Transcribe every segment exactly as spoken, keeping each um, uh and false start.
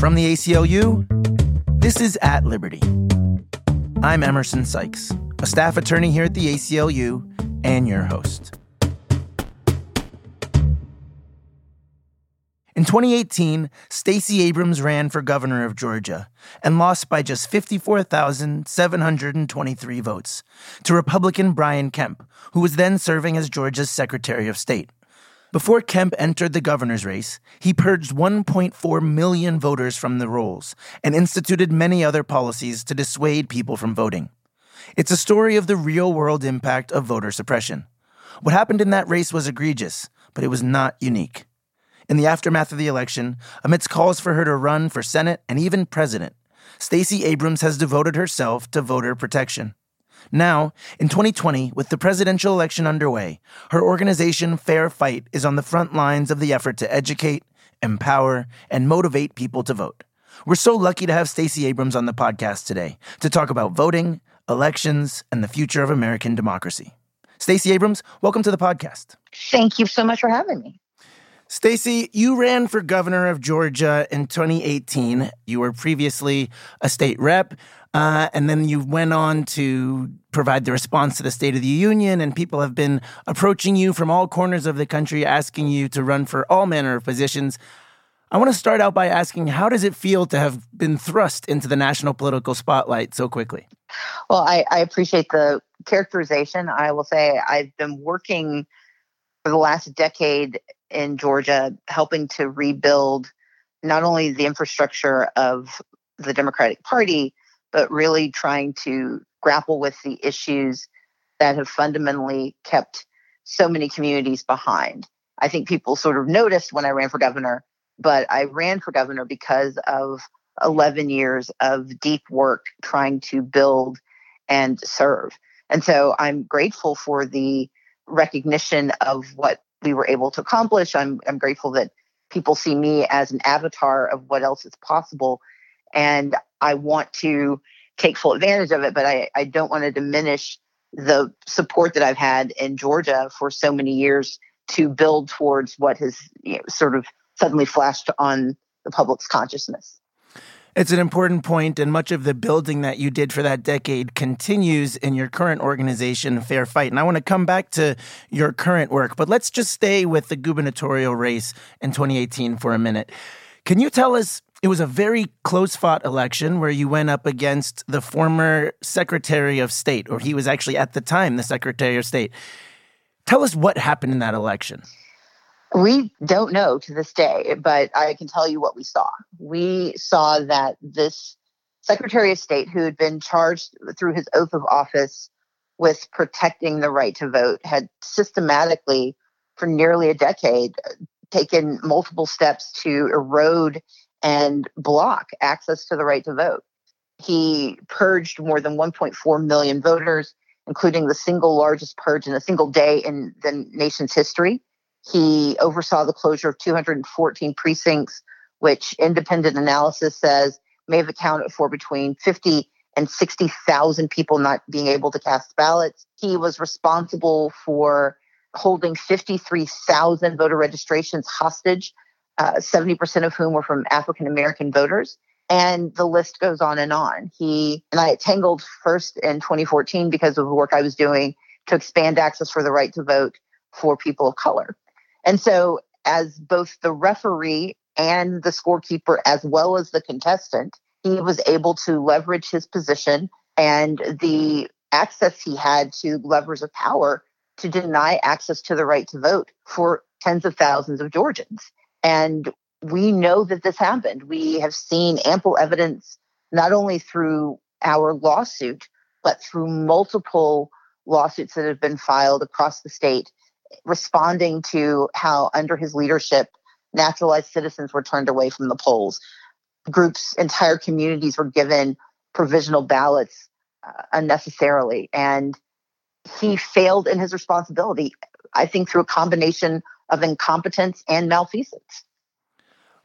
From the A C L U, this is At Liberty. I'm Emerson Sykes, a staff attorney here at the A C L U and your host. In twenty eighteen, Stacey Abrams ran for governor of Georgia and lost by just fifty-four thousand seven hundred twenty-three votes to Republican Brian Kemp, who was then serving as Georgia's Secretary of State. Before Kemp entered the governor's race, he purged one point four million voters from the rolls and instituted many other policies to dissuade people from voting. It's a story of the real-world impact of voter suppression. What happened in that race was egregious, but it was not unique. In the aftermath of the election, amidst calls for her to run for Senate and even president, Stacey Abrams has devoted herself to voter protection. Now, in twenty twenty, with the presidential election underway, her organization Fair Fight is on the front lines of the effort to educate, empower, and motivate people to vote. We're so lucky to have Stacey Abrams on the podcast today to talk about voting, elections, and the future of American democracy. Stacey Abrams, welcome to the podcast. Thank you so much for having me. Stacey, you ran for governor of Georgia in twenty eighteen. You were previously a state rep, uh, and then you went on to provide the response to the State of the Union, and people have been approaching you from all corners of the country, asking you to run for all manner of positions. I want to start out by asking, how does it feel to have been thrust into the national political spotlight so quickly? Well, I, I appreciate the characterization. I will say I've been working for the last decade in Georgia, helping to rebuild not only the infrastructure of the Democratic Party, but really trying to grapple with the issues that have fundamentally kept so many communities behind. I think people sort of noticed when I ran for governor, but I ran for governor because of eleven years of deep work trying to build and serve. And so I'm grateful for the recognition of what we were able to accomplish. I'm I'm grateful that people see me as an avatar of what else is possible. And I want to take full advantage of it, but I, I don't want to diminish the support that I've had in Georgia for so many years to build towards what has, you know, sort of suddenly flashed on the public's consciousness. It's an important point, and much of the building that you did for that decade continues in your current organization, Fair Fight. And I want to come back to your current work, but let's just stay with the gubernatorial race in twenty eighteen for a minute. Can you tell us, it was a very close-fought election where you went up against the former Secretary of State, or he was actually at the time the Secretary of State. Tell us what happened in that election. We don't know to this day, but I can tell you what we saw. We saw that this Secretary of State, who had been charged through his oath of office with protecting the right to vote, had systematically, for nearly a decade, taken multiple steps to erode and block access to the right to vote. He purged more than one point four million voters, including the single largest purge in a single day in the nation's history. He oversaw the closure of two hundred fourteen precincts, which independent analysis says may have accounted for between fifty and sixty thousand people not being able to cast ballots. He was responsible for holding fifty-three thousand voter registrations hostage, uh, seventy percent of whom were from African-American voters. And the list goes on and on. He and I tangled first in twenty fourteen because of the work I was doing to expand access for the right to vote for people of color. And so as both the referee and the scorekeeper, as well as the contestant, he was able to leverage his position and the access he had to levers of power to deny access to the right to vote for tens of thousands of Georgians. And we know that this happened. We have seen ample evidence, not only through our lawsuit, but through multiple lawsuits that have been filed across the state responding to how, under his leadership, naturalized citizens were turned away from the polls. Groups, entire communities were given provisional ballots uh, unnecessarily. And he failed in his responsibility, I think, through a combination of incompetence and malfeasance.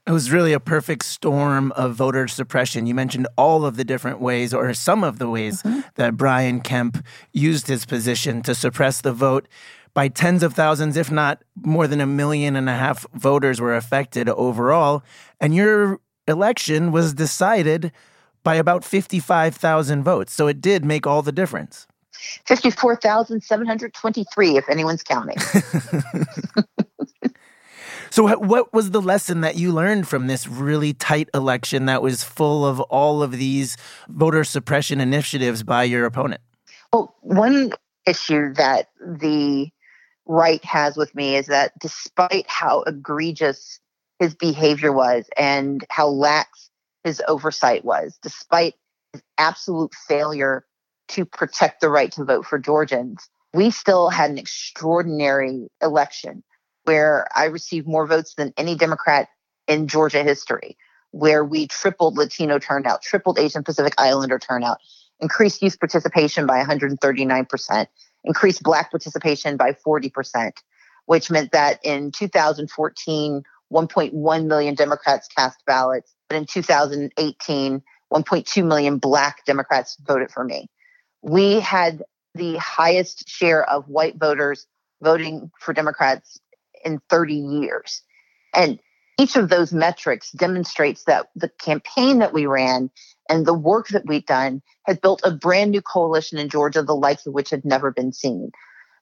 It was really a perfect storm of voter suppression. You mentioned all of the different ways, or some of the ways, mm-hmm. that Brian Kemp used his position to suppress the vote. By tens of thousands, if not more than a million and a half voters were affected overall. And your election was decided by about fifty-five thousand votes. So it did make all the difference. fifty-four thousand seven hundred twenty-three, if anyone's counting. So what was the lesson that you learned from this really tight election that was full of all of these voter suppression initiatives by your opponent? Well, one issue that the right has with me is that despite how egregious his behavior was and how lax his oversight was, despite his absolute failure to protect the right to vote for Georgians, we still had an extraordinary election where I received more votes than any Democrat in Georgia history, where we tripled Latino turnout, tripled Asian Pacific Islander turnout, increased youth participation by one hundred thirty-nine percent, increased Black participation by forty percent, which meant that in two thousand fourteen, one point one million Democrats cast ballots. But in two thousand eighteen, one point two million Black Democrats voted for me. We had the highest share of white voters voting for Democrats in thirty years. And each of those metrics demonstrates that the campaign that we ran and the work that we've done has built a brand new coalition in Georgia, the likes of which had never been seen.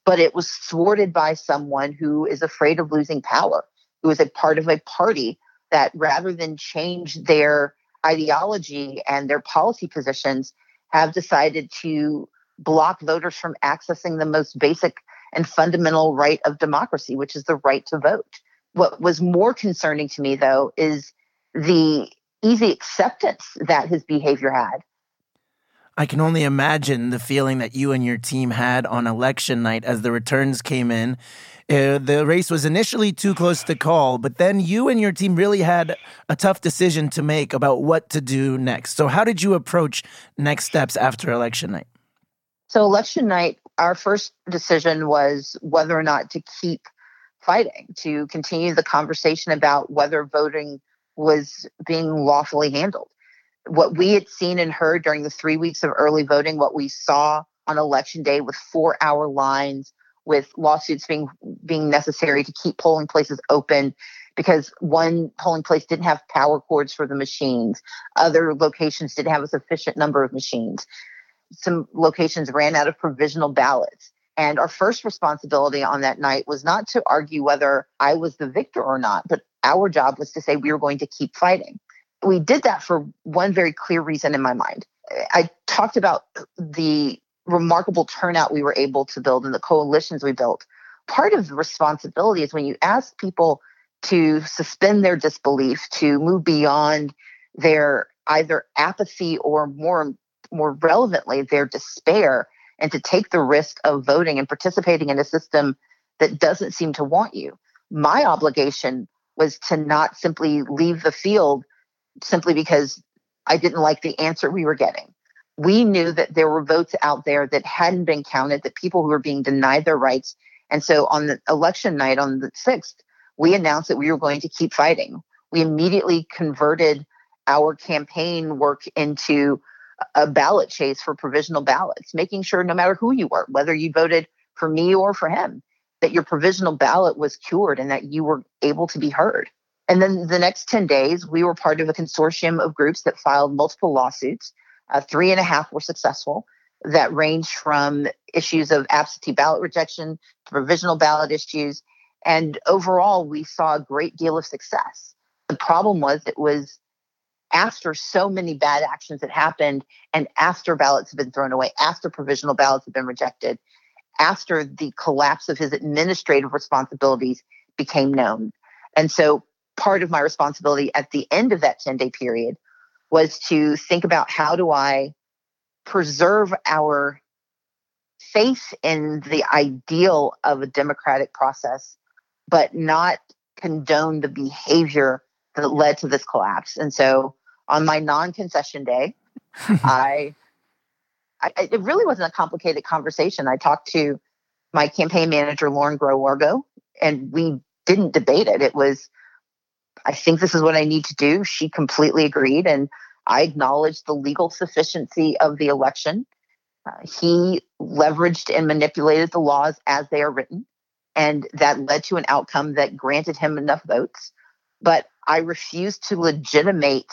But it was thwarted by someone who is afraid of losing power, who is a part of a party that rather than change their ideology and their policy positions, have decided to block voters from accessing the most basic and fundamental right of democracy, which is the right to vote. What was more concerning to me, though, is the easy acceptance that his behavior had. I can only imagine the feeling that you and your team had on election night as the returns came in. Uh, the race was initially too close to call, but then you and your team really had a tough decision to make about what to do next. So how did you approach next steps after election night? So election night, our first decision was whether or not to keep fighting, to continue the conversation about whether voting was being lawfully handled. What we had seen and heard during the three weeks of early voting, what we saw on election day with four-hour lines, with lawsuits being being necessary to keep polling places open because one polling place didn't have power cords for the machines. Other locations didn't have a sufficient number of machines. Some locations ran out of provisional ballots. And our first responsibility on that night was not to argue whether I was the victor or not, but our job was to say we were going to keep fighting. We did that for one very clear reason in my mind. I talked about the remarkable turnout we were able to build and the coalitions we built. Part of the responsibility is when you ask people to suspend their disbelief, to move beyond their either apathy or more, more relevantly, their despair, and to take the risk of voting and participating in a system that doesn't seem to want you. My obligation was to not simply leave the field simply because I didn't like the answer we were getting. We knew that there were votes out there that hadn't been counted, that people who were being denied their rights. And so on the election night, on the sixth, we announced that we were going to keep fighting. We immediately converted our campaign work into a ballot chase for provisional ballots, making sure no matter who you were, whether you voted for me or for him, that your provisional ballot was cured and that you were able to be heard. And then the next ten days, we were part of a consortium of groups that filed multiple lawsuits. Uh, three and a half were successful, that ranged from issues of absentee ballot rejection to provisional ballot issues. And overall, we saw a great deal of success. The problem was it was after so many bad actions had happened and after ballots had been thrown away, after provisional ballots had been rejected, after the collapse of his administrative responsibilities became known. And so part of my responsibility at the end of that ten-day period was to think about how do I preserve our faith in the ideal of a democratic process, but not condone the behavior that led to this collapse. And so on my non-concession day, I, I it really wasn't a complicated conversation. I talked to my campaign manager, Lauren Growargo, and we didn't debate it. It was, I think this is what I need to do. She completely agreed, and I acknowledged the legal sufficiency of the election. Uh, he leveraged and manipulated the laws as they are written, and that led to an outcome that granted him enough votes but I refused to legitimate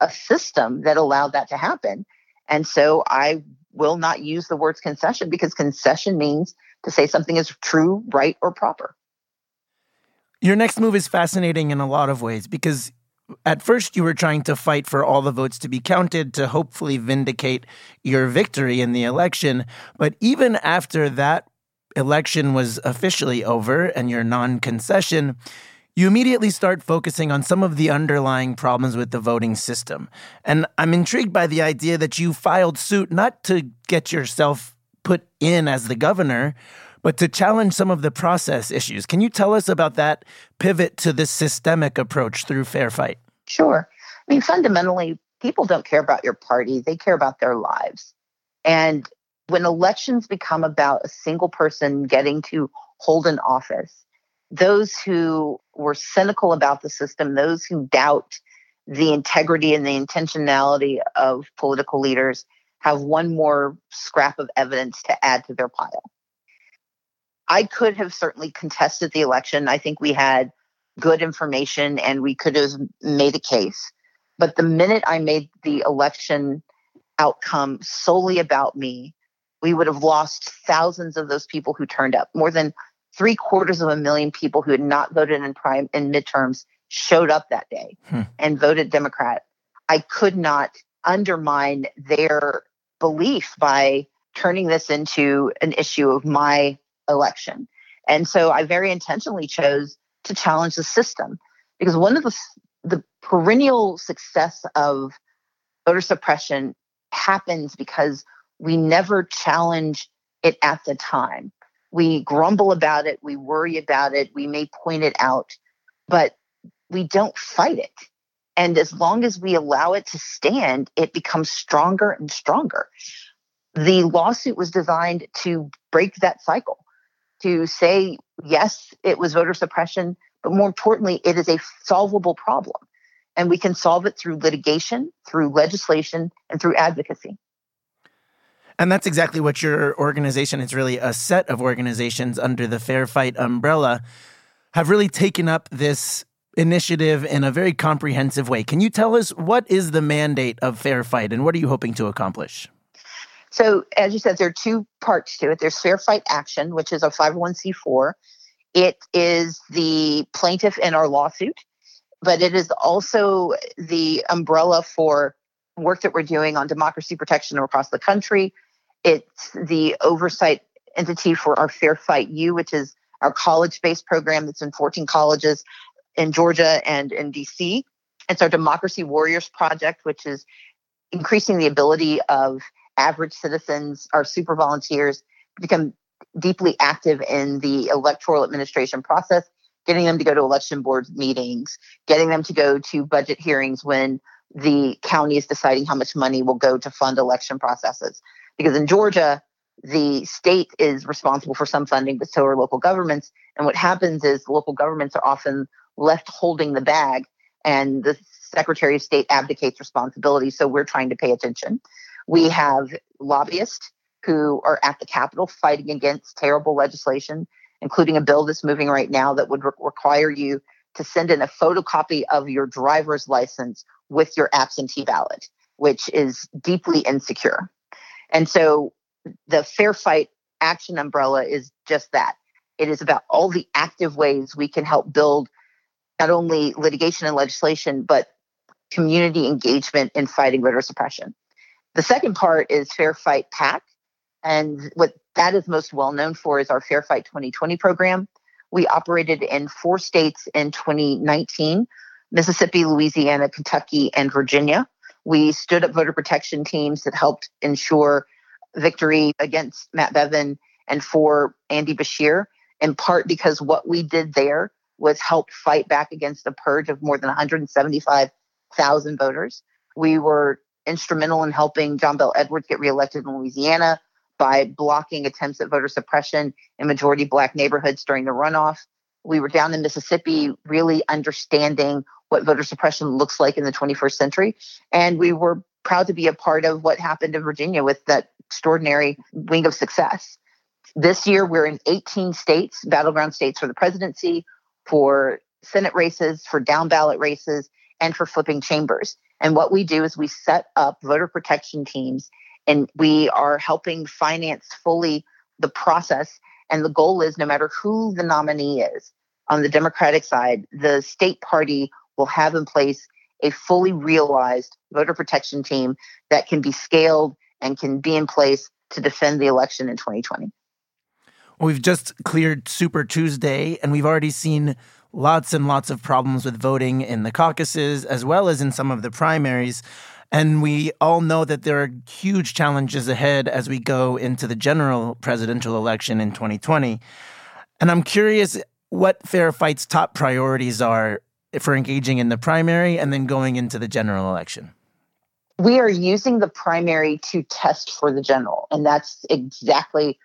a system that allowed that to happen. And so I will not use the words concession, because concession means to say something is true, right, or proper. Your next move is fascinating in a lot of ways, because at first you were trying to fight for all the votes to be counted to hopefully vindicate your victory in the election. But even after that election was officially over and your non-concession, you immediately start focusing on some of the underlying problems with the voting system. And I'm intrigued by the idea that you filed suit not to get yourself put in as the governor, but to challenge some of the process issues. Can you tell us about that pivot to this systemic approach through Fair Fight? Sure. I mean, fundamentally, people don't care about your party. They care about their lives. And when elections become about a single person getting to hold an office, those who were cynical about the system, those who doubt the integrity and the intentionality of political leaders, have one more scrap of evidence to add to their pile. I could have certainly contested the election. I think we had good information and we could have made a case. But the minute I made the election outcome solely about me, we would have lost thousands of those people who turned up. More than three quarters of a million people who had not voted in prime in midterms showed up that day hmm. and voted Democrat. I could not undermine their belief by turning this into an issue of my election. And so I very intentionally chose to challenge the system, because one of the, the perennial success of voter suppression happens because we never challenge it at the time. We grumble about it. We worry about it. We may point it out, but we don't fight it. And as long as we allow it to stand, it becomes stronger and stronger. The lawsuit was designed to break that cycle, to say, yes, it was voter suppression, but more importantly, it is a solvable problem. And we can solve it through litigation, through legislation, and through advocacy. And that's exactly what your organization, it's really a set of organizations under the Fair Fight umbrella, have really taken up this initiative in a very comprehensive way. Can you tell us what is the mandate of Fair Fight and what are you hoping to accomplish? So, as you said, there are two parts to it. There's Fair Fight Action, which is a five oh one c four. It is the plaintiff in our lawsuit, but it is also the umbrella for work that we're doing on democracy protection across the country. It's the oversight entity for our Fair Fight U, which is our college-based program that's in fourteen colleges in Georgia and in D C. It's our Democracy Warriors Project, which is increasing the ability of average citizens, our super volunteers, become deeply active in the electoral administration process, getting them to go to election board meetings, getting them to go to budget hearings when the county is deciding how much money will go to fund election processes. Because in Georgia, the state is responsible for some funding, but so are local governments. And what happens is local governments are often left holding the bag, and the Secretary of State abdicates responsibility. So we're trying to pay attention. We have lobbyists who are at the Capitol fighting against terrible legislation, including a bill that's moving right now that would re- require you to send in a photocopy of your driver's license with your absentee ballot, which is deeply insecure. And so the Fair Fight Action umbrella is just that. It is about all the active ways we can help build not only litigation and legislation, but community engagement in fighting voter suppression. The second part is Fair Fight PAC. And what that is most well known for is our Fair Fight twenty twenty program. We operated in four states in twenty nineteen, Mississippi, Louisiana, Kentucky, and Virginia. We stood up voter protection teams that helped ensure victory against Matt Bevin and for Andy Beshear, in part because what we did there was help fight back against a purge of more than one hundred seventy-five thousand voters. We were instrumental in helping John Bel Edwards get reelected in Louisiana by blocking attempts at voter suppression in majority Black neighborhoods during the runoff. We were down in Mississippi really understanding what voter suppression looks like in the twenty-first century. And we were proud to be a part of what happened in Virginia with that extraordinary wing of success. This year, we're in eighteen states, battleground states for the presidency, for Senate races, for down ballot races, and for flipping chambers. And what we do is we set up voter protection teams, and we are helping finance fully the process. And the goal is, no matter who the nominee is on the Democratic side, the state party will have in place a fully realized voter protection team that can be scaled and can be in place to defend the election in twenty twenty. We've just cleared Super Tuesday, and we've already seen lots and lots of problems with voting in the caucuses, as well as in some of the primaries. And we all know that there are huge challenges ahead as we go into the general presidential election in twenty twenty. And I'm curious what Fair Fight's top priorities are for engaging in the primary and then going into the general election. We are using the primary to test for the general, and that's exactly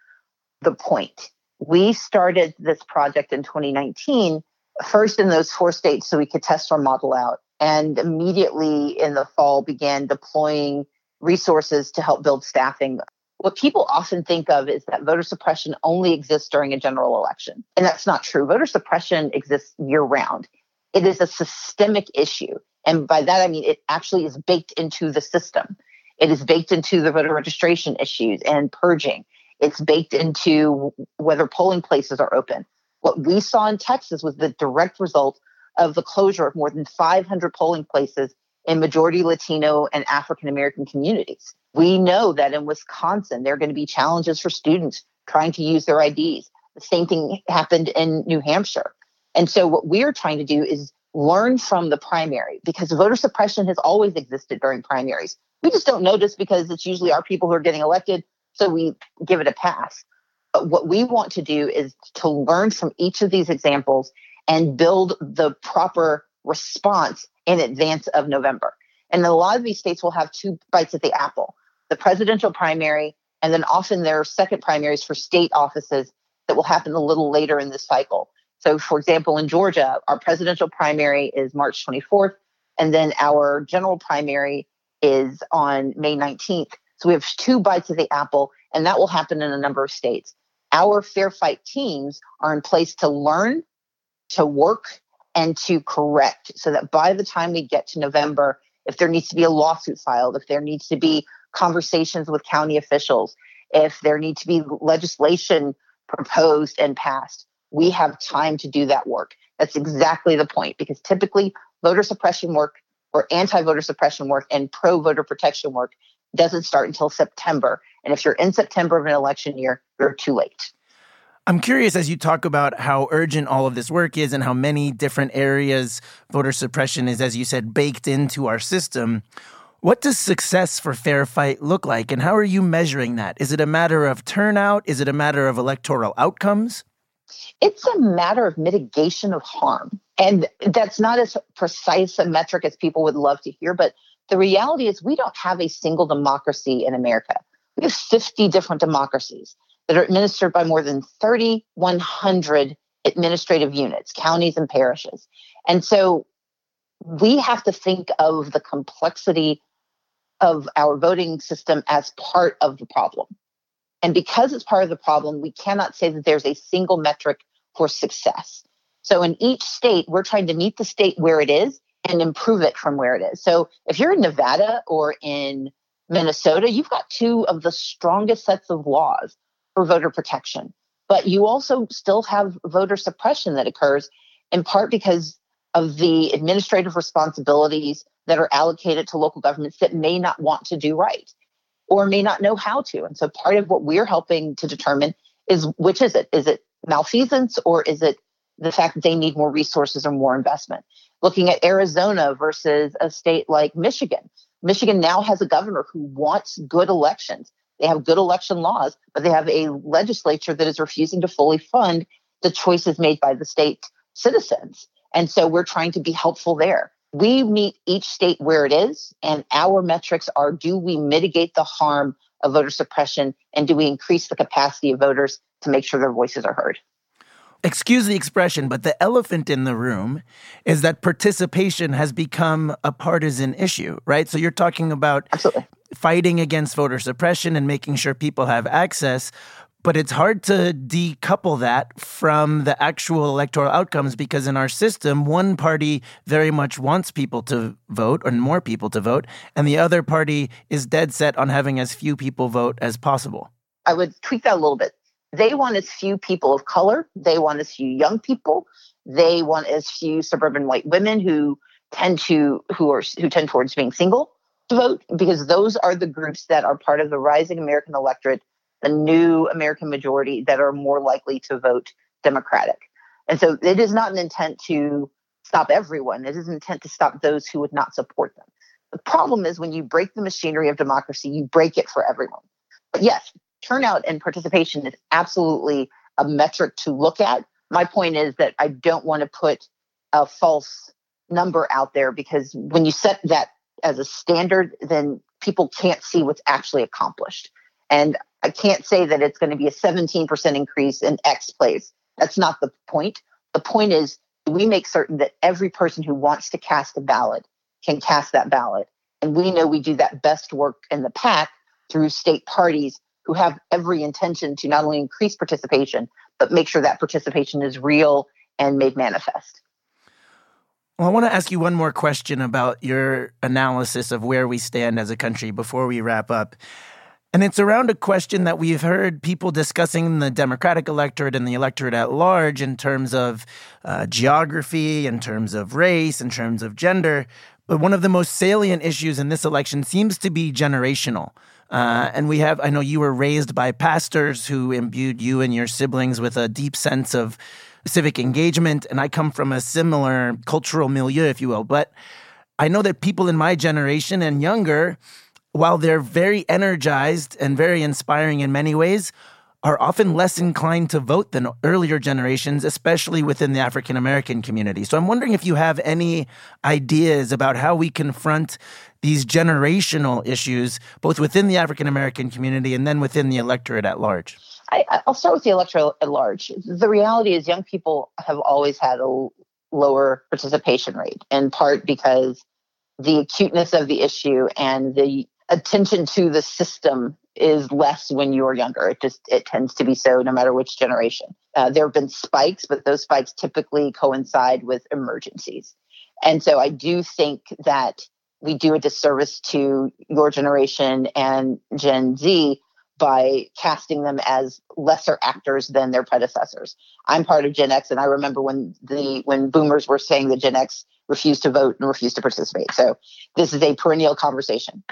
the point. We started this project in twenty nineteen, first in those four states so we could test our model out, and immediately in the fall began deploying resources to help build staffing. What people often think of is that voter suppression only exists during a general election, and that's not true. Voter suppression exists year-round. It is a systemic issue, and by that I mean it actually is baked into the system. It is baked into the voter registration issues and purging. It's baked into whether polling places are open. What we saw in Texas was the direct result of the closure of more than five hundred polling places in majority Latino and African-American communities. We know that in Wisconsin, there are going to be challenges for students trying to use their I Ds. The same thing happened in New Hampshire. And so what we're trying to do is learn from the primary, because voter suppression has always existed during primaries. We just don't notice because it's usually our people who are getting elected, so we give it a pass. But what we want to do is to learn from each of these examples and build the proper response in advance of November. And a lot of these states will have two bites at the apple, the presidential primary, and then often there are second primaries for state offices that will happen a little later in this cycle. So, for example, in Georgia, our presidential primary is March twenty-fourth, and then our general primary is on May nineteenth. So we have two bites of the apple, and that will happen in a number of states. Our Fair Fight teams are in place to learn, to work, and to correct, so that by the time we get to November, if there needs to be a lawsuit filed, if there needs to be conversations with county officials, if there needs to be legislation proposed and passed, we have time to do that work. That's exactly the point, because typically voter suppression work or anti-voter suppression work and pro-voter protection work doesn't start until September. And if you're in September of an election year, you're too late. I'm curious, as you talk about how urgent all of this work is and how many different areas voter suppression is, as you said, baked into our system, what does success for Fair Fight look like? And how are you measuring that? Is it a matter of turnout? Is it a matter of electoral outcomes? It's a matter of mitigation of harm. And that's not as precise a metric as people would love to hear, but the reality is we don't have a single democracy in America. We have fifty different democracies that are administered by more than three thousand one hundred administrative units, counties and parishes. And so we have to think of the complexity of our voting system as part of the problem. And because it's part of the problem, we cannot say that there's a single metric for success. So in each state, we're trying to meet the state where it is and improve it from where it is. So if you're in Nevada or in Minnesota, you've got two of the strongest sets of laws for voter protection. But you also still have voter suppression that occurs in part because of the administrative responsibilities that are allocated to local governments that may not want to do right or may not know how to. And so part of what we're helping to determine is, which is it? Is it malfeasance, or is it the fact that they need more resources or more investment? Looking at Arizona versus a state like Michigan. Michigan now has a governor who wants good elections. They have good election laws, but they have a legislature that is refusing to fully fund the choices made by the state citizens. And so we're trying to be helpful there. We meet each state where it is, and our metrics are, do we mitigate the harm of voter suppression, and do we increase the capacity of voters to make sure their voices are heard? Excuse the expression, but the elephant in the room is that participation has become a partisan issue, right? So you're talking about Absolutely. Fighting against voter suppression and making sure people have access, But it's hard to decouple that from the actual electoral outcomes, because in our system, one party very much wants people to vote, or more people to vote, and the other party is dead set on having as few people vote as possible. I would tweak that a little bit. They want as few people of color. They want as few young people. They want as few suburban white women who tend to who are who tend towards being single to vote, because those are the groups that are part of the rising American electorate, the new American majority, that are more likely to vote Democratic. And so it is not an intent to stop everyone. It is an intent to stop those who would not support them. The problem is when you break the machinery of democracy, you break it for everyone. But yes, turnout and participation is absolutely a metric to look at. My point is that I don't want to put a false number out there, because when you set that as a standard, then people can't see what's actually accomplished. And I can't say that it's going to be a seventeen percent increase in X place. That's not the point. The point is, we make certain that every person who wants to cast a ballot can cast that ballot. And we know we do that best work in the PAC through state parties who have every intention to not only increase participation, but make sure that participation is real and made manifest. Well, I want to ask you one more question about your analysis of where we stand as a country before we wrap up. And it's around a question that we've heard people discussing in the Democratic electorate and the electorate at large in terms of uh, geography, in terms of race, in terms of gender. But one of the most salient issues in this election seems to be generational. Uh, and we have, I know you were raised by pastors who imbued you and your siblings with a deep sense of civic engagement. And I come from a similar cultural milieu, if you will. But I know that people in my generation and younger, while they're very energized and very inspiring in many ways, are often less inclined to vote than earlier generations, especially within the African-American community. So I'm wondering if you have any ideas about how we confront these generational issues, both within the African-American community and then within the electorate at large. I, I'll start with the electorate at large. The reality is young people have always had a lower participation rate, in part because the acuteness of the issue and the attention to the system is less when you're younger. It just, it tends to be so no matter which generation. Uh, there have been spikes, but those spikes typically coincide with emergencies. And so I do think that we do a disservice to your generation and Gen Z by casting them as lesser actors than their predecessors. I'm part of Gen X, and I remember when the when boomers were saying that Gen X refused to vote and refused to participate. So this is a perennial conversation.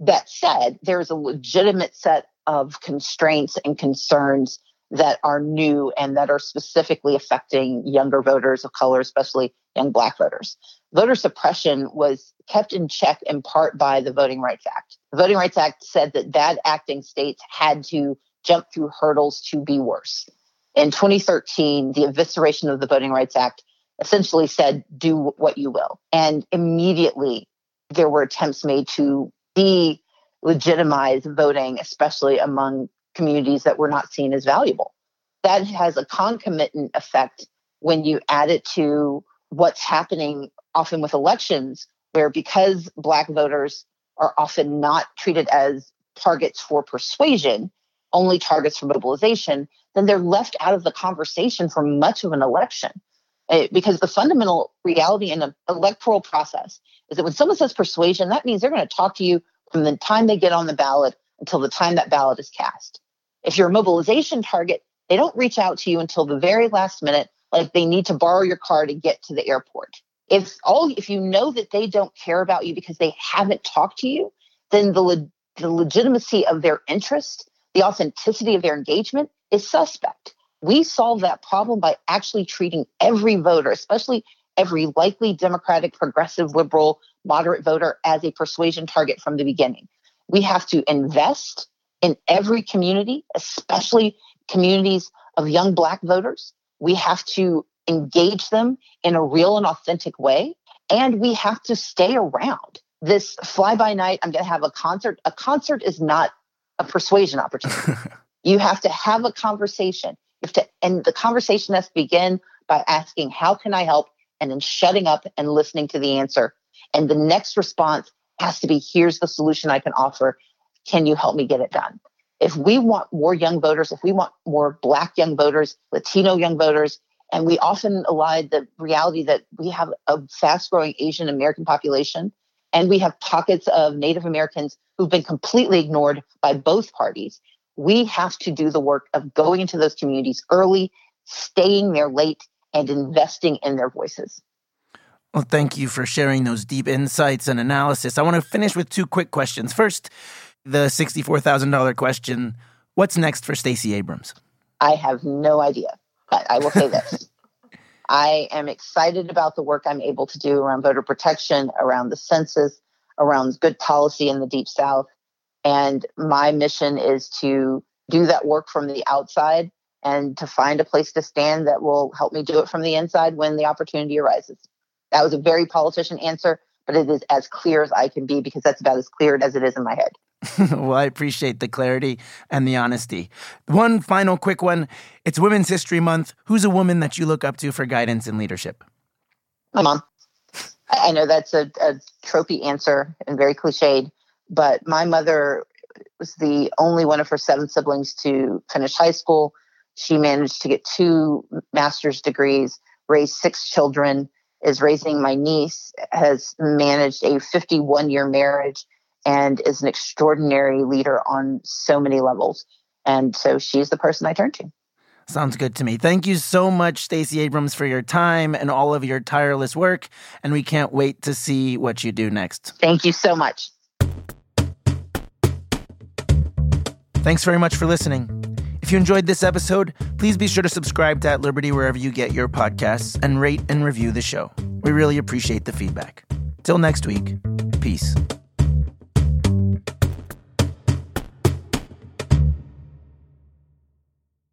That said, there is a legitimate set of constraints and concerns that are new and that are specifically affecting younger voters of color, especially young Black voters. Voter suppression was kept in check in part by the Voting Rights Act. The Voting Rights Act said that bad acting states had to jump through hurdles to be worse. In twenty thirteen, the evisceration of the Voting Rights Act essentially said, do what you will. And immediately there were attempts made to delegitimize voting, especially among communities that were not seen as valuable. That has a concomitant effect when you add it to what's happening often with elections, where because Black voters are often not treated as targets for persuasion, only targets for mobilization, then they're left out of the conversation for much of an election. Because the fundamental reality in an electoral process is that when someone says persuasion, that means they're going to talk to you from the time they get on the ballot until the time that ballot is cast. If you're a mobilization target, they don't reach out to you until the very last minute, like they need to borrow your car to get to the airport. If all, if you know that they don't care about you because they haven't talked to you, then the, le- the legitimacy of their interest, the authenticity of their engagement is suspect. We solve that problem by actually treating every voter, especially every likely Democratic, progressive, liberal, moderate voter, as a persuasion target from the beginning. We have to invest in every community, especially communities of young Black voters. We have to engage them in a real and authentic way, and we have to stay around. This fly-by-night, I'm going to have a concert. A concert is not a persuasion opportunity. You have to have a conversation. If to, and the conversation has to begin by asking, how can I help? And then shutting up and listening to the answer. And the next response has to be, here's the solution I can offer. Can you help me get it done? If we want more young voters, if we want more Black young voters, Latino young voters, and we often elide the reality that we have a fast-growing Asian American population, and we have pockets of Native Americans who've been completely ignored by both parties, we have to do the work of going into those communities early, staying there late, and investing in their voices. Well, thank you for sharing those deep insights and analysis. I want to finish with two quick questions. First, the sixty-four thousand dollars question, what's next for Stacey Abrams? I have no idea, but I will say this. I am excited about the work I'm able to do around voter protection, around the census, around good policy in the Deep South. And my mission is to do that work from the outside and to find a place to stand that will help me do it from the inside when the opportunity arises. That was a very politician answer, but it is as clear as I can be because that's about as clear as it is in my head. Well, I appreciate the clarity and the honesty. One final quick one. It's Women's History Month. Who's a woman that you look up to for guidance and leadership? My mom. I know that's a, a tropey answer and very cliched, but my mother was the only one of her seven siblings to finish high school. She managed to get two master's degrees, raised six children, is raising my niece, has managed a fifty-one-year marriage, and is an extraordinary leader on so many levels. And so she's the person I turn to. Sounds good to me. Thank you so much, Stacey Abrams, for your time and all of your tireless work. And we can't wait to see what you do next. Thank you so much. Thanks very much for listening. If you enjoyed this episode, please be sure to subscribe to At Liberty wherever you get your podcasts and rate and review the show. We really appreciate the feedback. Till next week, peace.